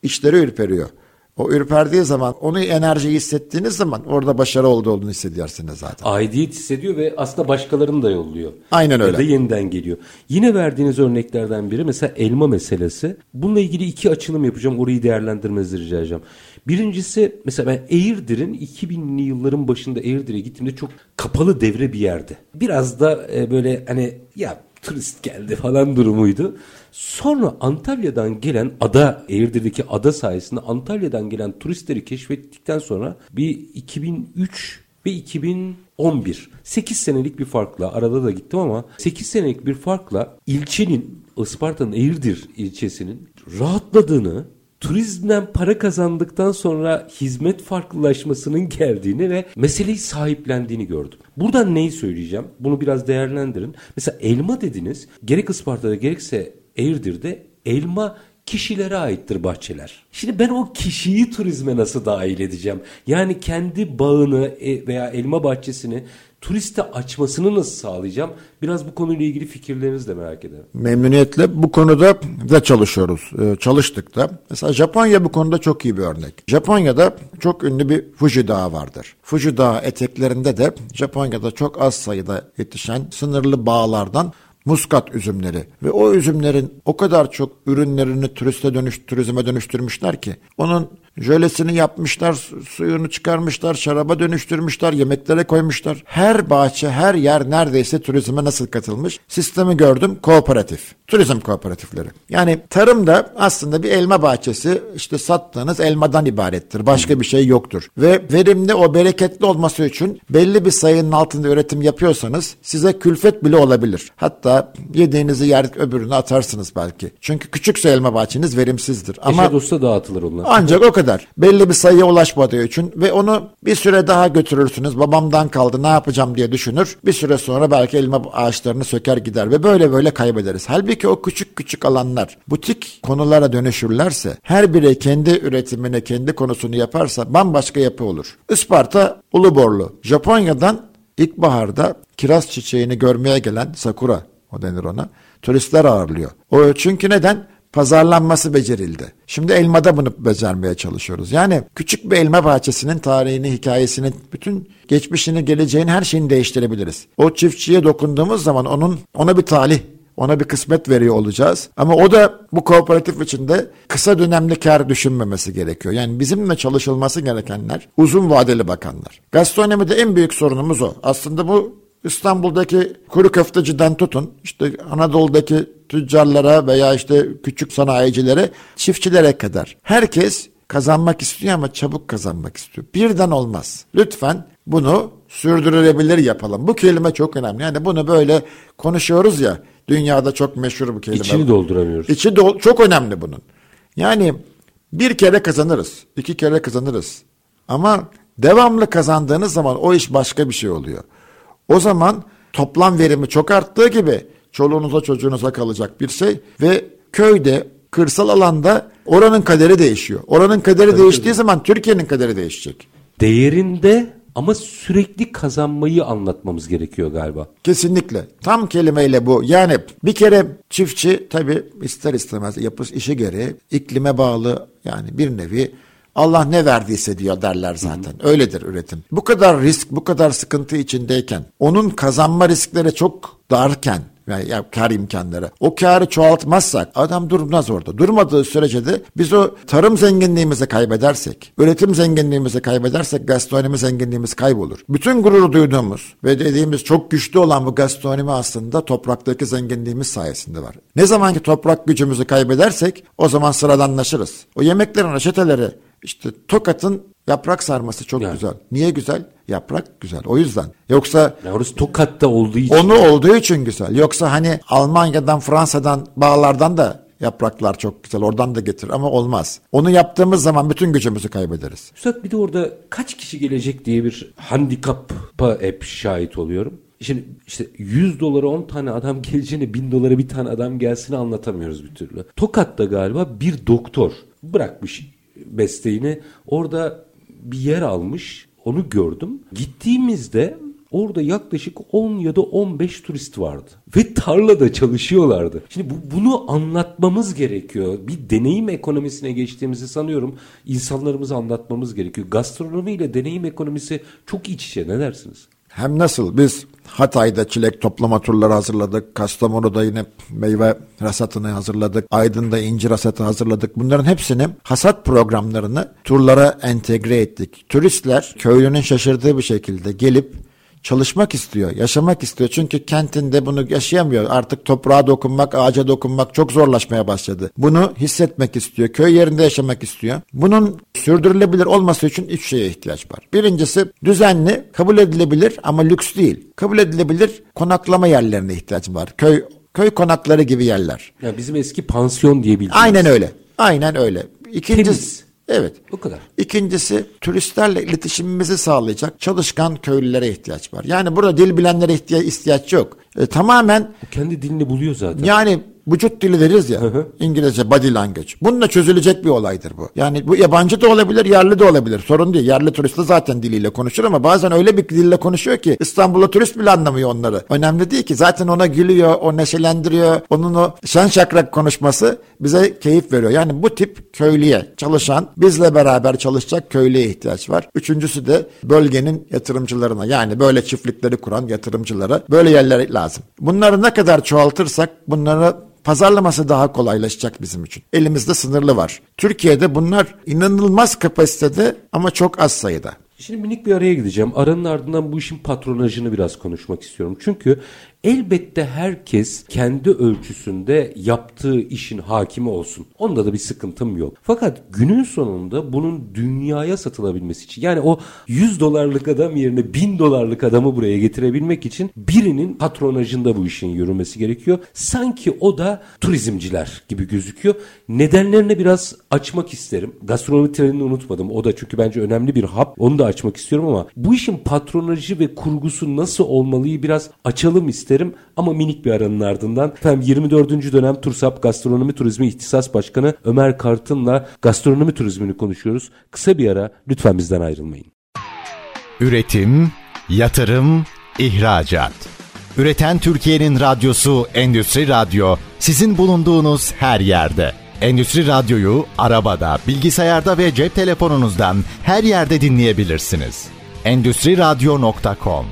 içleri ürperiyor. O ürperdiği zaman, onu enerjiyi hissettiğiniz zaman orada başarı oldu olduğunu hissediyorsunuz zaten. Aidiyet hissediyor ve aslında başkalarını da yolluyor. Aynen öyle. Ya da yeniden geliyor. Yine verdiğiniz örneklerden biri mesela elma meselesi. Bununla ilgili iki açılım yapacağım. Orayı değerlendirmenizi rica edeceğim. Birincisi mesela ben Eğirdir'in iki binli yılların başında Eğirdir'e gittiğimde çok kapalı devre bir yerdi. Biraz da böyle hani ya turist geldi falan durumuydu. Sonra Antalya'dan gelen ada, Eğirdir'deki ada sayesinde Antalya'dan gelen turistleri keşfettikten sonra bir iki bin üç ve iki bin on bir sekiz senelik bir farkla, arada da gittim ama sekiz senelik bir farkla ilçenin, Isparta'nın Eğirdir ilçesinin rahatladığını, turizmden para kazandıktan sonra hizmet farklılaşmasının geldiğini ve meseleyi sahiplendiğini gördüm. Buradan neyi söyleyeceğim? Bunu biraz değerlendirin. Mesela elma dediniz. Gerek Isparta'da gerekse Eğirdir'de elma kişilere aittir bahçeler. Şimdi ben o kişiyi turizme nasıl dahil edeceğim? Yani kendi bağını veya elma bahçesini turiste açmasını nasıl sağlayacağım? Biraz bu konuyla ilgili fikirlerinizi de merak ederim. Memnuniyetle bu konuda da çalışıyoruz. Ee, çalıştık da. Mesela Japonya bu konuda çok iyi bir örnek. Japonya'da çok ünlü bir Fuji Dağı vardır. Fuji Dağı eteklerinde de Japonya'da çok az sayıda yetişen sınırlı bağlardan muskat üzümleri ve o üzümlerin o kadar çok ürünlerini turiste dönüş, turizme dönüştürmüşler ki onun jölesini yapmışlar, suyunu çıkarmışlar, şaraba dönüştürmüşler, yemeklere koymuşlar. Her bahçe, her yer neredeyse turizme nasıl katılmış? Sistemi gördüm, kooperatif. Turizm kooperatifleri. Yani tarım da aslında bir elma bahçesi, işte sattığınız elmadan ibarettir. Başka bir şey yoktur. Ve verimli, o bereketli olması için belli bir sayının altında üretim yapıyorsanız size külfet bile olabilir. Hatta yediğinizi yer öbürünü atarsınız belki. Çünkü küçükse elma bahçeniz verimsizdir. Ama eşe dosta dağıtılır onlar. Ancak o kadar. Belli bir sayıya ulaşmadığı için ve onu bir süre daha götürürsünüz. Babamdan kaldı, ne yapacağım diye düşünür. Bir süre sonra belki elma ağaçlarını söker gider ve böyle böyle kaybederiz. Halbuki o küçük küçük alanlar butik konulara dönüşürlerse, her biri kendi üretimine, kendi konusunu yaparsa bambaşka yapı olur. Isparta Uluborlu. Japonya'dan ilkbaharda kiraz çiçeğini görmeye gelen, sakura o denir ona, turistler ağırlıyor. O çünkü neden? Pazarlanması becerildi. Şimdi elmada bunu becermeye çalışıyoruz. Yani küçük bir elma bahçesinin tarihini, hikayesini, bütün geçmişini, geleceğini, her şeyini değiştirebiliriz. O çiftçiye dokunduğumuz zaman onun ona bir talih, ona bir kısmet veriyor olacağız. Ama o da bu kooperatif içinde kısa dönemli kar düşünmemesi gerekiyor. Yani bizimle çalışılması gerekenler uzun vadeli bakanlar. Gastronomide en büyük sorunumuz o. Aslında bu İstanbul'daki kuru köfteciden tutun, işte Anadolu'daki tüccarlara veya işte küçük sanayicilere, çiftçilere kadar. Herkes kazanmak istiyor ama çabuk kazanmak istiyor. Birden olmaz. Lütfen bunu sürdürülebilir yapalım. Bu kelime çok önemli. Yani bunu böyle konuşuyoruz ya, dünyada çok meşhur bu kelime. İçini dolduramıyoruz. İçi do- çok önemli bunun. Yani bir kere kazanırız, iki kere kazanırız. Ama devamlı kazandığınız zaman o iş başka bir şey oluyor. O zaman toplam verimi çok arttığı gibi çoluğunuza çocuğunuza kalacak bir şey ve köyde, kırsal alanda oranın kaderi değişiyor. Oranın kaderi evet, değiştiği evet. zaman Türkiye'nin kaderi değişecek. Değerinde ama sürekli kazanmayı anlatmamız gerekiyor galiba. Kesinlikle. Tam kelimeyle bu. Yani bir kere çiftçi tabii ister istemez yapısı işi gereği iklime bağlı, yani bir nevi Allah ne verdiyse diyor derler zaten. Hı hı. Öyledir üretim. Bu kadar risk, bu kadar sıkıntı içindeyken, onun kazanma riskleri çok darken, yani kar imkanları, o karı çoğaltmazsak adam durmaz orada. Durmadığı sürece de biz o tarım zenginliğimizi kaybedersek, üretim zenginliğimizi kaybedersek gastronomi zenginliğimiz kaybolur. Bütün gurur duyduğumuz ve dediğimiz çok güçlü olan bu gastronomi aslında topraktaki zenginliğimiz sayesinde var. Ne zaman ki toprak gücümüzü kaybedersek o zaman sıradanlaşırız. O yemeklerin reçeteleri, İşte Tokat'ın yaprak sarması çok yani. Güzel. Niye güzel? Yaprak güzel. O yüzden. Yoksa ya orası Tokat'ta olduğu için. Onu yani. Olduğu için güzel. Yoksa hani Almanya'dan, Fransa'dan, bağlardan da yapraklar çok güzel. Oradan da getir ama olmaz. Onu yaptığımız zaman bütün gücümüzü kaybederiz. Üstad, bir de orada kaç kişi gelecek diye bir handikapa hep şahit oluyorum. Şimdi işte yüz dolara on tane adam geleceğine bin dolara bir tane adam gelsini anlatamıyoruz bir türlü. Tokat'ta galiba bir doktor bırakmış mesleğini, orada bir yer almış, onu gördüm. Gittiğimizde Orada yaklaşık on ya da on beş turist vardı. Ve tarlada çalışıyorlardı. Şimdi bu, bunu anlatmamız gerekiyor. Bir deneyim ekonomisine geçtiğimizi sanıyorum. İnsanlarımıza anlatmamız gerekiyor. Gastronomi ile deneyim ekonomisi çok iç içe. Ne dersiniz? Hem nasıl? Biz Hatay'da çilek toplama turları hazırladık. Kastamonu'da yine meyve hasatını hazırladık. Aydın'da incir hasatı hazırladık. Bunların hepsini, hasat programlarını turlara entegre ettik. Turistler köylünün şaşırdığı bir şekilde gelip çalışmak istiyor, yaşamak istiyor. Çünkü kentinde bunu yaşayamıyor. Artık toprağa dokunmak, ağaca dokunmak çok zorlaşmaya başladı. Bunu hissetmek istiyor. Köy yerinde yaşamak istiyor. Bunun sürdürülebilir olması için üç şeye ihtiyaç var. Birincisi düzenli, kabul edilebilir ama lüks değil. Kabul edilebilir konaklama yerlerine ihtiyaç var. Köy köy konakları gibi yerler. Ya bizim eski pansiyon diye bildiğimiz. Aynen öyle. Aynen öyle. İkincisi temiz. Evet. Bu kadar. İkincisi turistlerle iletişimimizi sağlayacak çalışkan köylülere ihtiyaç var. Yani burada dil bilenlere ihtiyaç yok. E, tamamen. Kendi dilini buluyor zaten. Yani vücut dili deriz ya. Hı hı. İngilizce body language. Bununla çözülecek bir olaydır bu. Yani bu yabancı da olabilir, yerli de olabilir. Sorun değil. Yerli turist de zaten diliyle konuşur ama bazen öyle bir dille konuşuyor ki İstanbul'da turist bile anlamıyor onları. Önemli değil ki. Zaten ona gülüyor, o neşelendiriyor. Onun o şen şakrak konuşması bize keyif veriyor. Yani bu tip köylüye çalışan, bizle beraber çalışacak köylüye ihtiyaç var. Üçüncüsü de bölgenin yatırımcılarına. Yani böyle çiftlikleri kuran yatırımcılara böyle yerler lazım. Bunları ne kadar çoğaltırsak bunları pazarlaması daha kolaylaşacak bizim için. Elimizde sınırlı var. Türkiye'de bunlar inanılmaz kapasitede ama çok az sayıda. Şimdi minik bir araya gideceğim. Aranın ardından bu işin patronajını biraz konuşmak istiyorum. Çünkü elbette herkes kendi ölçüsünde yaptığı işin hakimi olsun. Onda da bir sıkıntım yok. Fakat günün sonunda bunun dünyaya satılabilmesi için, yani o yüz dolarlık adam yerine bin dolarlık adamı buraya getirebilmek için birinin patronajında bu işin yürümesi gerekiyor. Sanki o da turizmciler gibi gözüküyor. Nedenlerini biraz açmak isterim. Gastronomi trenini unutmadım. O da çünkü bence önemli bir hap. Onu da açmak istiyorum ama bu işin patronajı ve kurgusu nasıl olmalıyı biraz açalım isterim. Ama minik bir aranın ardından efendim yirmi dördüncü dönem TÜRSAB Gastronomi Turizmi İhtisas Başkanı Ömer Kartın'la gastronomi turizmini konuşuyoruz. Kısa bir ara, lütfen bizden ayrılmayın. Üretim, yatırım, ihracat. Üreten Türkiye'nin radyosu Endüstri Radyo sizin bulunduğunuz her yerde. Endüstri Radyo'yu arabada, bilgisayarda ve cep telefonunuzdan her yerde dinleyebilirsiniz. endüstri radyo nokta com.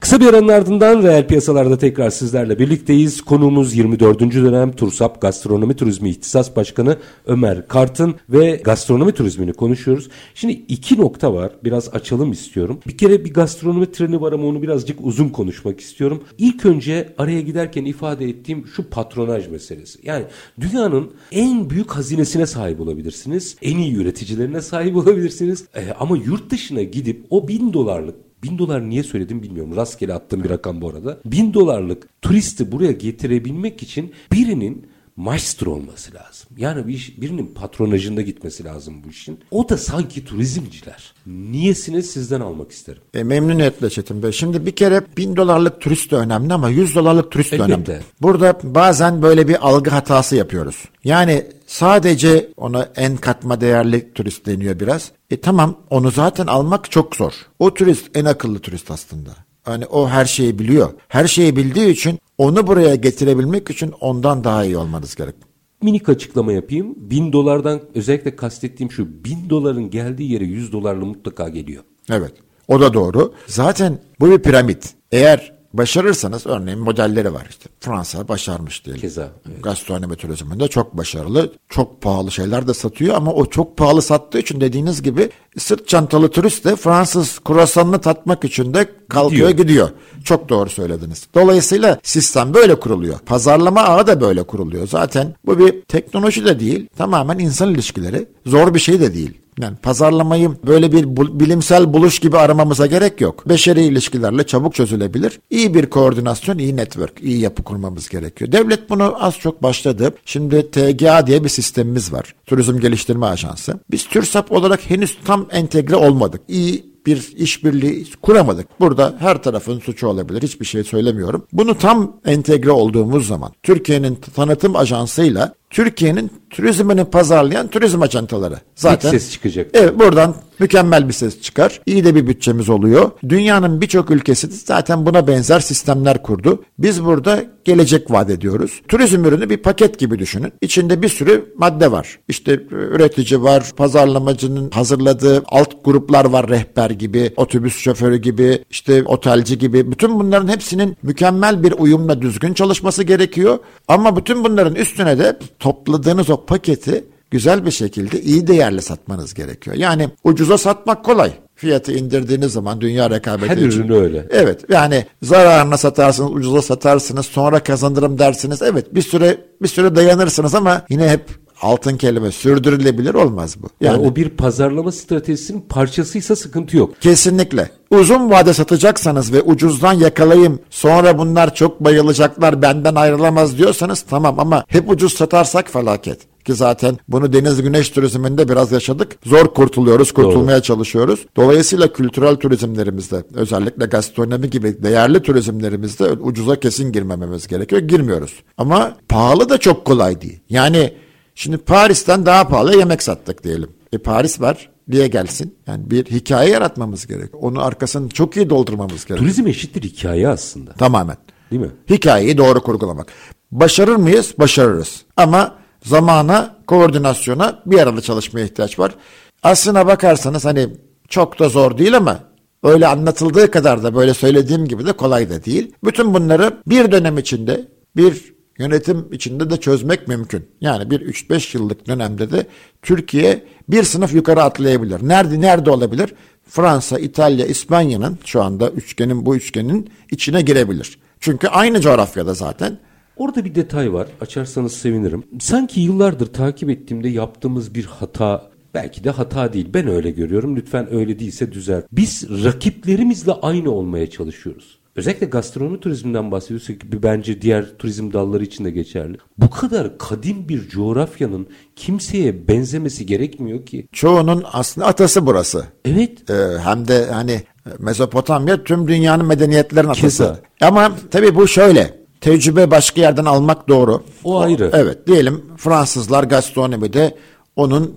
Kısa bir aranın ardından Reel Piyasalar'da tekrar sizlerle birlikteyiz. Konuğumuz yirmi dördüncü dönem TÜRSAB Gastronomi Turizmi İhtisas Başkanı Ömer Kartın ve gastronomi turizmini konuşuyoruz. Şimdi iki nokta var. Biraz açalım istiyorum. Bir kere bir gastronomi treni var ama onu birazcık uzun konuşmak istiyorum. İlk önce araya giderken ifade ettiğim şu patronaj meselesi. Yani dünyanın en büyük hazinesine sahip olabilirsiniz. En iyi üreticilerine sahip olabilirsiniz. E, ama yurt dışına gidip o bin dolarlık Bin dolar niye söyledim bilmiyorum. Rastgele attığım bir rakam bu arada. Bin dolarlık turisti buraya getirebilmek için birinin maestro olması lazım. Yani bir iş, birinin patronajında gitmesi lazım bu işin. O da sanki turizmciler. Niyesini sizden almak isterim. E, memnuniyetle Çetin Bey. Şimdi bir kere bin dolarlık turist de önemli ama yüz dolarlık turist de elbette önemli. Burada bazen böyle bir algı hatası yapıyoruz. Yani sadece ona en katma değerli turist deniyor biraz. E tamam, onu zaten almak çok zor. O turist en akıllı turist aslında. Yani o her şeyi biliyor. Her şeyi bildiği için onu buraya getirebilmek için ondan daha iyi olmanız gerek. Minik açıklama yapayım. Bin dolardan özellikle kastettiğim şu: bin doların geldiği yere yüz dolarla mutlaka geliyor. Evet, o da doğru. Zaten bu bir piramit. Eğer başarırsanız, örneğin modelleri var işte. Fransa başarmış diyelim. Keza. Evet. Gastronomi turizminde çok başarılı, çok pahalı şeyler de satıyor ama o çok pahalı sattığı için dediğiniz gibi sırt çantalı turist de Fransız kruvasanını tatmak için de kalkıyor gidiyor. gidiyor. Çok doğru söylediniz. Dolayısıyla sistem böyle kuruluyor. Pazarlama ağı da böyle kuruluyor. Zaten bu bir teknoloji de değil, tamamen insan ilişkileri. Zor bir şey de değil. Yani pazarlamayı böyle bir bilimsel buluş gibi aramamıza gerek yok. Beşeri ilişkilerle çabuk çözülebilir. İyi bir koordinasyon, iyi network, iyi yapı kurmamız gerekiyor. Devlet bunu az çok başladı. Şimdi T G A diye bir sistemimiz var. Turizm Geliştirme Ajansı. Biz TÜRSAB olarak henüz tam entegre olmadık. İyi bir işbirliği kuramadık. Burada her tarafın suçu olabilir. Hiçbir şey söylemiyorum. Bunu tam entegre olduğumuz zaman Türkiye'nin tanıtım ajansıyla Türkiye'nin turizmini pazarlayan turizm ajantaları. Zaten ses çıkacak. Evet, buradan mükemmel bir ses çıkar. İyi de bir bütçemiz oluyor. Dünyanın birçok ülkesi zaten buna benzer sistemler kurdu. Biz burada gelecek vaat ediyoruz. Turizm ürünü bir paket gibi düşünün. İçinde bir sürü madde var. İşte üretici var, pazarlamacının hazırladığı alt gruplar var, rehber gibi, otobüs şoförü gibi, işte otelci gibi. Bütün bunların hepsinin mükemmel bir uyumla düzgün çalışması gerekiyor. Ama bütün bunların üstüne de topladığınız o paketi güzel bir şekilde iyi değerle satmanız gerekiyor. Yani ucuza satmak kolay. Fiyatı indirdiğiniz zaman dünya rekabeti. Her ürünü öyle. Evet, yani zararına satarsınız, ucuza satarsınız, sonra kazanırım dersiniz. Evet, bir süre bir süre dayanırsınız ama yine hep altın kelime, sürdürülebilir olmaz bu. Yani, yani o bir pazarlama stratejisinin parçasıysa sıkıntı yok. Kesinlikle. Uzun vade satacaksanız ve ucuzdan yakalayayım, sonra bunlar çok bayılacaklar, benden ayrılamaz diyorsanız tamam, ama hep ucuz satarsak felaket. Ki zaten bunu deniz güneş turizminde biraz yaşadık. Zor kurtuluyoruz, kurtulmaya Doğru. çalışıyoruz. Dolayısıyla kültürel turizmlerimizde, özellikle gastronomi gibi değerli turizmlerimizde ucuza kesin girmememiz gerekiyor. Girmiyoruz. Ama pahalı da çok kolay değil. Yani şimdi Paris'ten daha pahalı yemek sattık diyelim. E Paris var. Diye gelsin. Yani bir hikaye yaratmamız gerek. Onun arkasını çok iyi doldurmamız gerek. Turizm eşittir hikaye aslında. Tamamen. Değil mi? Hikayeyi doğru kurgulamak. Başarır mıyız? Başarırız. Ama zamana, koordinasyona, bir arada çalışmaya ihtiyaç var. Aslına bakarsanız hani çok da zor değil ama öyle anlatıldığı kadar da, böyle söylediğim gibi de kolay da değil. Bütün bunları bir dönem içinde, bir yönetim içinde de çözmek mümkün. Yani bir üç beş yıllık dönemde de Türkiye bir sınıf yukarı atlayabilir. Nerede nerede olabilir? Fransa, İtalya, İspanya'nın şu anda üçgenin bu üçgenin içine girebilir. Çünkü aynı coğrafyada zaten. Orada bir detay var. Açarsanız sevinirim. Sanki yıllardır takip ettiğimde yaptığımız bir hata, belki de hata değil. Ben öyle görüyorum. Lütfen öyle değilse düzelt. Biz rakiplerimizle aynı olmaya çalışıyoruz. Özellikle gastronomi turizminden bahsediyorsak, bence diğer turizm dalları için de geçerli. Bu kadar kadim bir coğrafyanın kimseye benzemesi gerekmiyor ki. Çoğunun aslında atası burası. Evet. Ee, hem de hani Mezopotamya tüm dünyanın medeniyetlerin atası. Keza. Ama tabii bu şöyle. Tecrübe başka yerden almak doğru. O ayrı. O, evet, diyelim Fransızlar gastronomide onun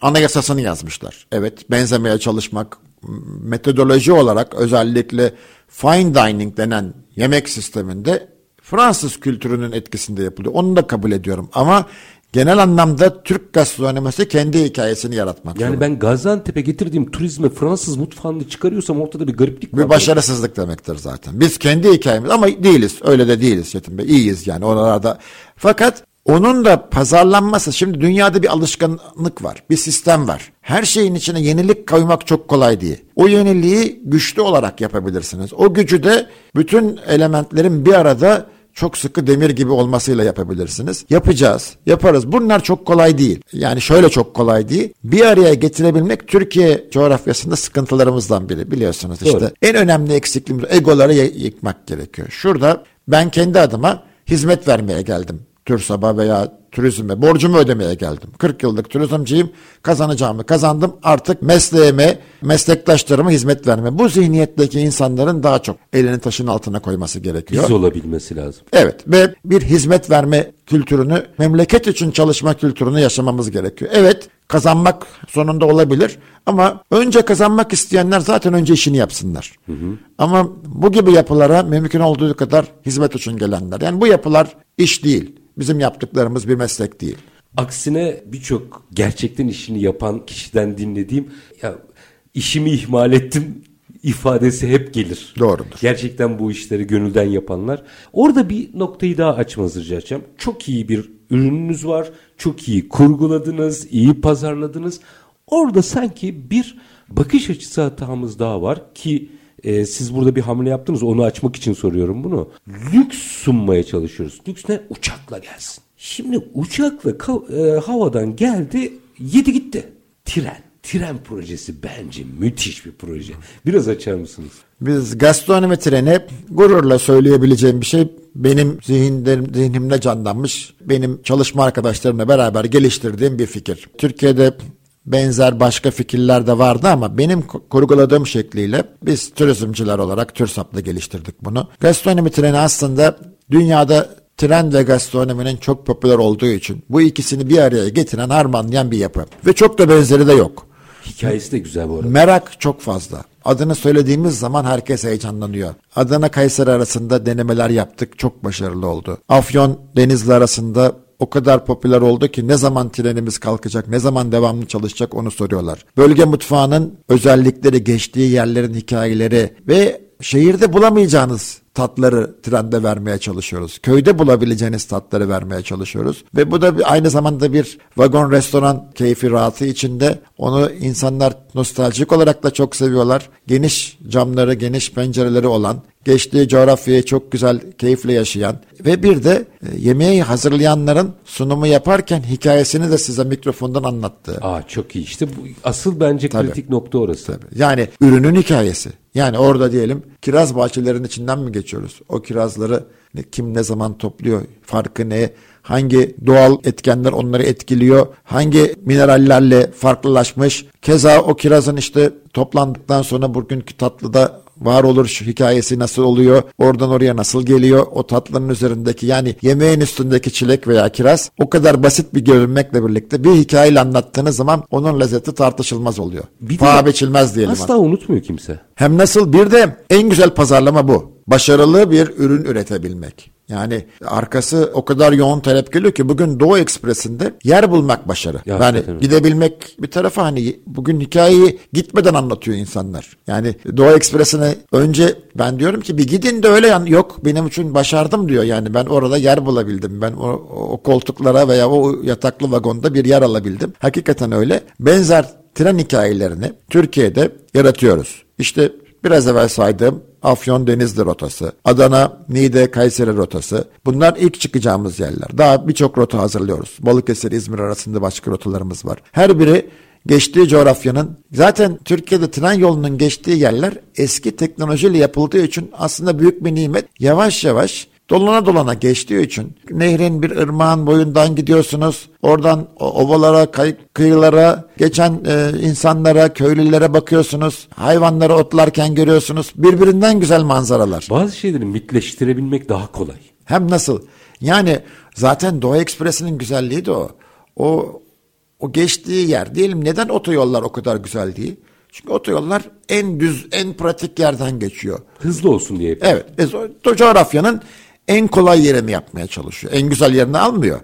anayasasını yazmışlar. Evet, benzemeye çalışmak, metodoloji olarak özellikle fine dining denen yemek sisteminde Fransız kültürünün etkisinde yapılıyor. Onu da kabul ediyorum ama genel anlamda Türk gastronomisi kendi hikayesini yaratmak. Yani zorunda. Ben Gaziantep'e getirdiğim turizme Fransız mutfağını çıkarıyorsam ortada bir gariplik var. Bir başarısızlık demektir zaten. Biz kendi hikayemiz ama değiliz. Öyle de değiliz Çetin Bey. İyiyiz yani oralarda. Fakat onun da pazarlanması, şimdi dünyada bir alışkanlık var, bir sistem var. Her şeyin içine yenilik koymak çok kolay değil. O yeniliği güçlü olarak yapabilirsiniz. O gücü de bütün elementlerin bir arada çok sıkı demir gibi olmasıyla yapabilirsiniz. Yapacağız, yaparız. Bunlar çok kolay değil. Yani şöyle çok kolay değil. Bir araya getirebilmek Türkiye coğrafyasında sıkıntılarımızdan biri. Biliyorsunuz işte evet. En önemli eksikliğimiz egoları yıkmak gerekiyor. Şurada ben kendi adıma hizmet vermeye geldim. TÜRSAB'a veya turizme borcumu ödemeye geldim. kırk yıllık turizmciyim, kazanacağımı kazandım. Artık mesleğime, meslektaşlarıma hizmet verme. Bu zihniyetteki insanların daha çok elini taşın altına koyması gerekiyor. Biz olabilmesi lazım. Evet, ve bir hizmet verme kültürünü, memleket için çalışma kültürünü yaşamamız gerekiyor. Evet, kazanmak sonunda olabilir ama önce kazanmak isteyenler zaten önce işini yapsınlar. Hı hı. Ama bu gibi yapılara mümkün olduğu kadar hizmet için gelenler. Yani bu yapılar iş değil. Bizim yaptıklarımız bir meslek değil. Aksine birçok gerçekten işini yapan kişiden dinlediğim ya işimi ihmal ettim ifadesi hep gelir. Doğrudur. Gerçekten bu işleri gönülden yapanlar. Orada bir noktayı daha açmanızı rica edeceğim. Çok iyi bir ürününüz var. Çok iyi kurguladınız, iyi pazarladınız. Orada sanki bir bakış açısı hatamız daha var ki Ee, siz burada bir hamle yaptınız. Onu açmak için soruyorum bunu. Lüks sunmaya çalışıyoruz. Lüks ne? Uçakla gelsin. Şimdi uçakla ka- e, havadan geldi, yedi gitti. Tren. Tren projesi bence müthiş bir proje. Biraz açar mısınız? Biz gastronomi treni, gururla söyleyebileceğim bir şey, benim zihinlerim, zihnimde canlanmış, benim çalışma arkadaşlarımla beraber geliştirdiğim bir fikir. Türkiye'de benzer başka fikirler de vardı ama benim kurguladığım şekliyle biz turizmciler olarak TÜRSAB'la geliştirdik bunu. Gastronomi treni aslında dünyada tren ve gastronominin çok popüler olduğu için bu ikisini bir araya getiren, harmanlayan bir yapı. Ve çok da benzeri de yok. Hikayesi de güzel bu arada. Merak çok fazla. Adını söylediğimiz zaman herkes heyecanlanıyor. Adana Kayseri arasında denemeler yaptık. Çok başarılı oldu. Afyon Denizli arasında o kadar popüler oldu ki ne zaman trenimiz kalkacak, ne zaman devamlı çalışacak onu soruyorlar. Bölge mutfağının özellikleri, geçtiği yerlerin hikayeleri ve şehirde bulamayacağınız tatları trende vermeye çalışıyoruz. Köyde bulabileceğiniz tatları vermeye çalışıyoruz. Ve bu da aynı zamanda bir vagon restoran keyfi, rahatı içinde. Onu insanlar nostaljik olarak da çok seviyorlar. Geniş camları, geniş pencereleri olan, geçtiği coğrafyayı çok güzel, keyifle yaşayan ve bir de yemeği hazırlayanların sunumu yaparken hikayesini de size mikrofondan anlattığı. Aa, çok iyi. İşte bu asıl bence Tabii. kritik nokta orası. Tabii. Yani ürünün hikayesi. Yani orada diyelim kiraz bahçelerinin içinden mi geçiyoruz? O kirazları kim ne zaman topluyor? Farkı ne? Hangi doğal etkenler onları etkiliyor? Hangi minerallerle farklılaşmış? Keza o kirazın işte toplandıktan sonra bugünkü tatlıda var olur şu hikayesi nasıl oluyor? Oradan oraya nasıl geliyor? O tatlının üzerindeki, yani yemeğin üstündeki çilek veya kiraz o kadar basit bir görünmekle birlikte bir hikayeyle anlattığınız zaman onun lezzeti tartışılmaz oluyor. Paha biçilmez diyelim. Asla artık. Unutmuyor kimse. Hem nasıl, bir de en güzel pazarlama bu. Başarılı bir ürün üretebilmek. Yani arkası o kadar yoğun talep geliyor ki bugün Doğu Ekspresi'nde yer bulmak başarı. Ya, yani evet, gidebilmek bir tarafa, hani bugün hikayeyi gitmeden anlatıyor insanlar. Yani Doğu Ekspresi'ne önce ben diyorum ki bir gidin de öyle, yan yok benim için başardım diyor. Yani ben orada yer bulabildim. Ben o, o koltuklara veya o yataklı vagonda bir yer alabildim. Hakikaten öyle. Benzer tren hikayelerini Türkiye'de yaratıyoruz. İşte biraz evvel saydığım Afyon Denizli rotası, Adana, Niğde, Kayseri rotası. Bunlar ilk çıkacağımız yerler. Daha birçok rota hazırlıyoruz. Balıkesir, İzmir arasında başka rotalarımız var. Her biri geçtiği coğrafyanın, zaten Türkiye'de tren yolunun geçtiği yerler eski teknolojiyle yapıldığı için aslında büyük bir nimet. Yavaş yavaş dolana dolana geçtiği için nehrin bir ırmağın boyundan gidiyorsunuz. Oradan ovalara, kıyılara, geçen e, insanlara, köylülere bakıyorsunuz. Hayvanları otlarken görüyorsunuz. Birbirinden güzel manzaralar. Bazı şeyleri mitleştirebilmek daha kolay. Hem nasıl? Yani zaten Doğu Ekspresi'nin güzelliği de o. O, o geçtiği yer diyelim. Neden otoyollar o kadar güzel değil? Çünkü otoyollar en düz, en pratik yerden geçiyor. Hızlı olsun diye. Evet. E, coğrafyanın en kolay yerini yapmaya çalışıyor. En güzel yerini almıyor.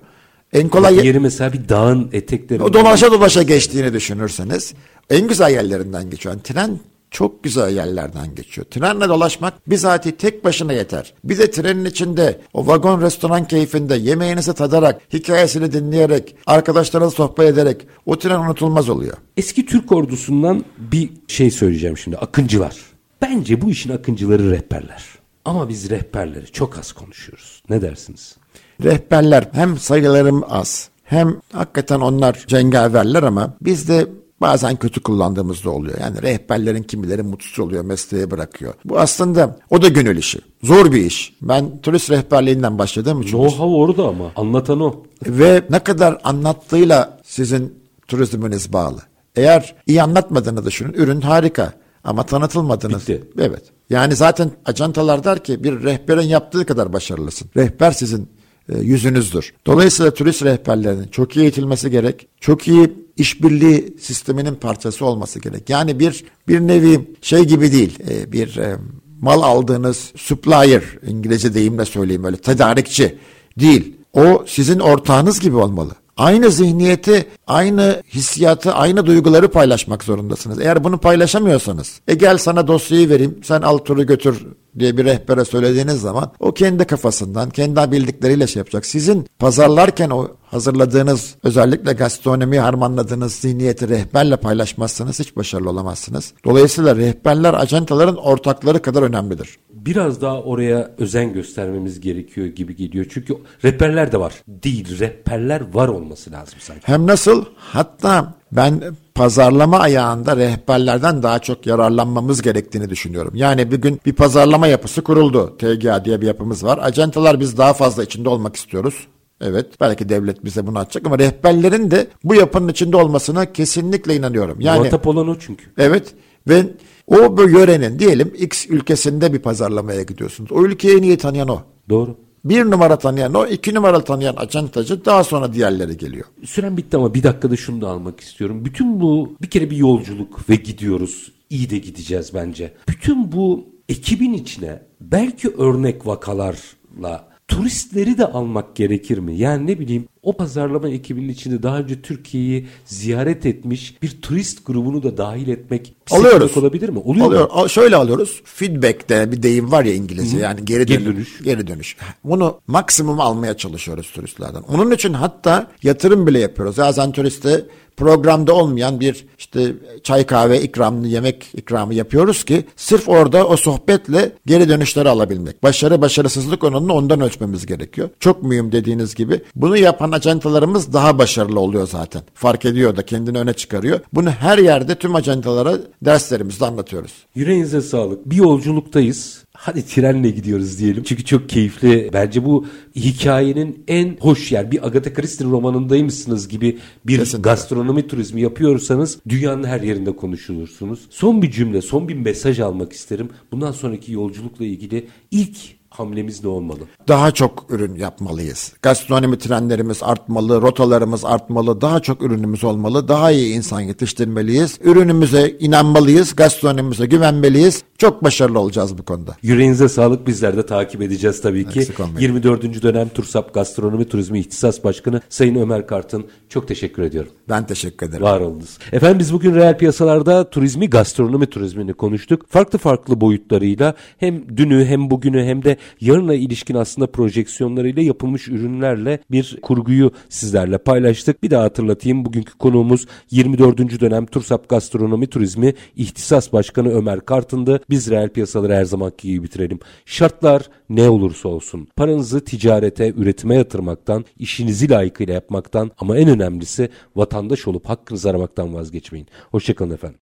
En kolay yeri mesela bir dağın etekleri. O dolaşa dolaşa geçtiğini düşünürseniz en güzel yerlerinden geçiyor. Yani tren çok güzel yerlerden geçiyor. Trenle dolaşmak bizatihi tek başına yeter. Bir de trenin içinde o vagon restoran keyfinde yemeğinizi tadarak, hikayesini dinleyerek, arkadaşlarla sohbet ederek o tren unutulmaz oluyor. Eski Türk ordusundan bir şey söyleyeceğim şimdi. Akıncılar. Bence bu işin akıncıları rehberler. Ama biz rehberleri çok az konuşuyoruz. Ne dersiniz? Rehberler hem sayılarım az, hem hakikaten onlar cengaverler ama biz de bazen kötü kullandığımızda oluyor. Yani rehberlerin kimileri mutsuz oluyor, mesleği bırakıyor. Bu aslında o da gönül işi. Zor bir iş. Ben turist rehberliğinden başladığım için. Know-how orada ama anlatan o. Ve ne kadar anlattığıyla sizin turizminiz bağlı. Eğer iyi anlatmadığını düşünün, ürün harika ama tanıtılmadığını. Bitti. Evet. Yani zaten ajantalar der ki bir rehberin yaptığı kadar başarılısın. Rehber sizin e, yüzünüzdür. Dolayısıyla turist rehberlerinin çok iyi eğitilmesi gerek. Çok iyi işbirliği sisteminin parçası olması gerek. Yani bir bir nevi şey gibi değil. E, bir e, mal aldığınız supplier, İngilizce deyimle söyleyeyim öyle, tedarikçi değil. O sizin ortağınız gibi olmalı. Aynı zihniyeti, aynı hissiyatı, aynı duyguları paylaşmak zorundasınız. Eğer bunu paylaşamıyorsanız, e gel sana dosyayı vereyim, sen al turu götür diye bir rehbere söylediğiniz zaman o kendi kafasından, kendi bildikleriyle şey yapacak. Sizin pazarlarken o hazırladığınız, özellikle gastronomiyi harmanladığınız zihniyeti rehberle paylaşmazsanız hiç başarılı olamazsınız. Dolayısıyla rehberler acentaların ortakları kadar önemlidir. Biraz daha oraya özen göstermemiz gerekiyor gibi geliyor. Çünkü rehberler de var. Değil, rehberler var olması lazım sanki. Hem nasıl? Hatta ben pazarlama ayağında rehberlerden daha çok yararlanmamız gerektiğini düşünüyorum. Yani bir gün bir pazarlama yapısı kuruldu. T G A diye bir yapımız var. Acentalar biz daha fazla içinde olmak istiyoruz. Evet, belki devlet bize bunu açacak ama rehberlerin de bu yapının içinde olmasına kesinlikle inanıyorum. Yani muhatap olan o çünkü. Evet ve o yörenin diyelim X ülkesinde bir pazarlamaya gidiyorsunuz. O ülkeyi niye tanıyan o? Doğru. Bir numara tanıyan o, iki numara tanıyan açantacı, daha sonra diğerleri geliyor. Süren bitti ama bir dakikada şunu da almak istiyorum. Bütün bu bir kere bir yolculuk ve gidiyoruz. İyi de gideceğiz bence. Bütün bu ekibin içine belki örnek vakalarla turistleri de almak gerekir mi? Yani ne bileyim, o pazarlama ekibinin içinde daha önce Türkiye'yi ziyaret etmiş bir turist grubunu da dahil etmek alıyoruz. Olabilir mi? Oluyor Alıyor. mu? Şöyle alıyoruz. Feedback'te bir deyim var ya İngilizce. Hı-hı. Yani geri, geri dönüş. Geri dönüş. Bunu maksimum almaya çalışıyoruz turistlerden. Onun için hatta yatırım bile yapıyoruz. Zaten turiste programda olmayan bir işte çay kahve ikramını, yemek ikramı yapıyoruz ki sırf orada o sohbetle geri dönüşleri alabilmek. Başarı başarısızlık oranını ondan ölçmemiz gerekiyor. Çok mühim dediğiniz gibi. Bunu yapan ajantalarımız daha başarılı oluyor zaten. Fark ediyor da kendini öne çıkarıyor. Bunu her yerde tüm ajantalara derslerimizde anlatıyoruz. Yüreğinize sağlık. Bir yolculuktayız. Hadi trenle gidiyoruz diyelim. Çünkü çok keyifli. Bence bu hikayenin en hoş yer. Bir Agatha Christie romanındaymışsınız gibi bir kesinlikle gastronomi turizmi yapıyorsanız dünyanın her yerinde konuşulursunuz. Son bir cümle, son bir mesaj almak isterim. Bundan sonraki yolculukla ilgili ilk hamlemiz ne olmalı? Daha çok ürün yapmalıyız. Gastronomi trenlerimiz artmalı, rotalarımız artmalı, daha çok ürünümüz olmalı, daha iyi insan yetiştirmeliyiz. Ürünümüze inanmalıyız, gastronomimize güvenmeliyiz. Çok başarılı olacağız bu konuda. Yüreğinize sağlık, bizler de takip edeceğiz tabii ki. yirmi dördüncü dönem TÜRSAB Gastronomi Turizmi İhtisas Başkanı Sayın Ömer Kartın, çok teşekkür ediyorum. Ben teşekkür ederim. Var olunuz. Efendim biz bugün reel piyasalarda turizmi, gastronomi turizmini konuştuk. Farklı farklı boyutlarıyla hem dünü hem bugünü hem de yarına ilişkin aslında projeksiyonlarıyla yapılmış ürünlerle bir kurguyu sizlerle paylaştık. Bir daha hatırlatayım, bugünkü konuğumuz yirmi dördüncü dönem TÜRSAB Gastronomi Turizmi İhtisas Başkanı Ömer Kartın'dı. Biz reel piyasaları her zamanki gibi bitirelim. Şartlar ne olursa olsun paranızı ticarete, üretime yatırmaktan, işinizi layıkıyla yapmaktan ama en önemlisi vatandaş olup hakkınızı aramaktan vazgeçmeyin. Hoşçakalın efendim.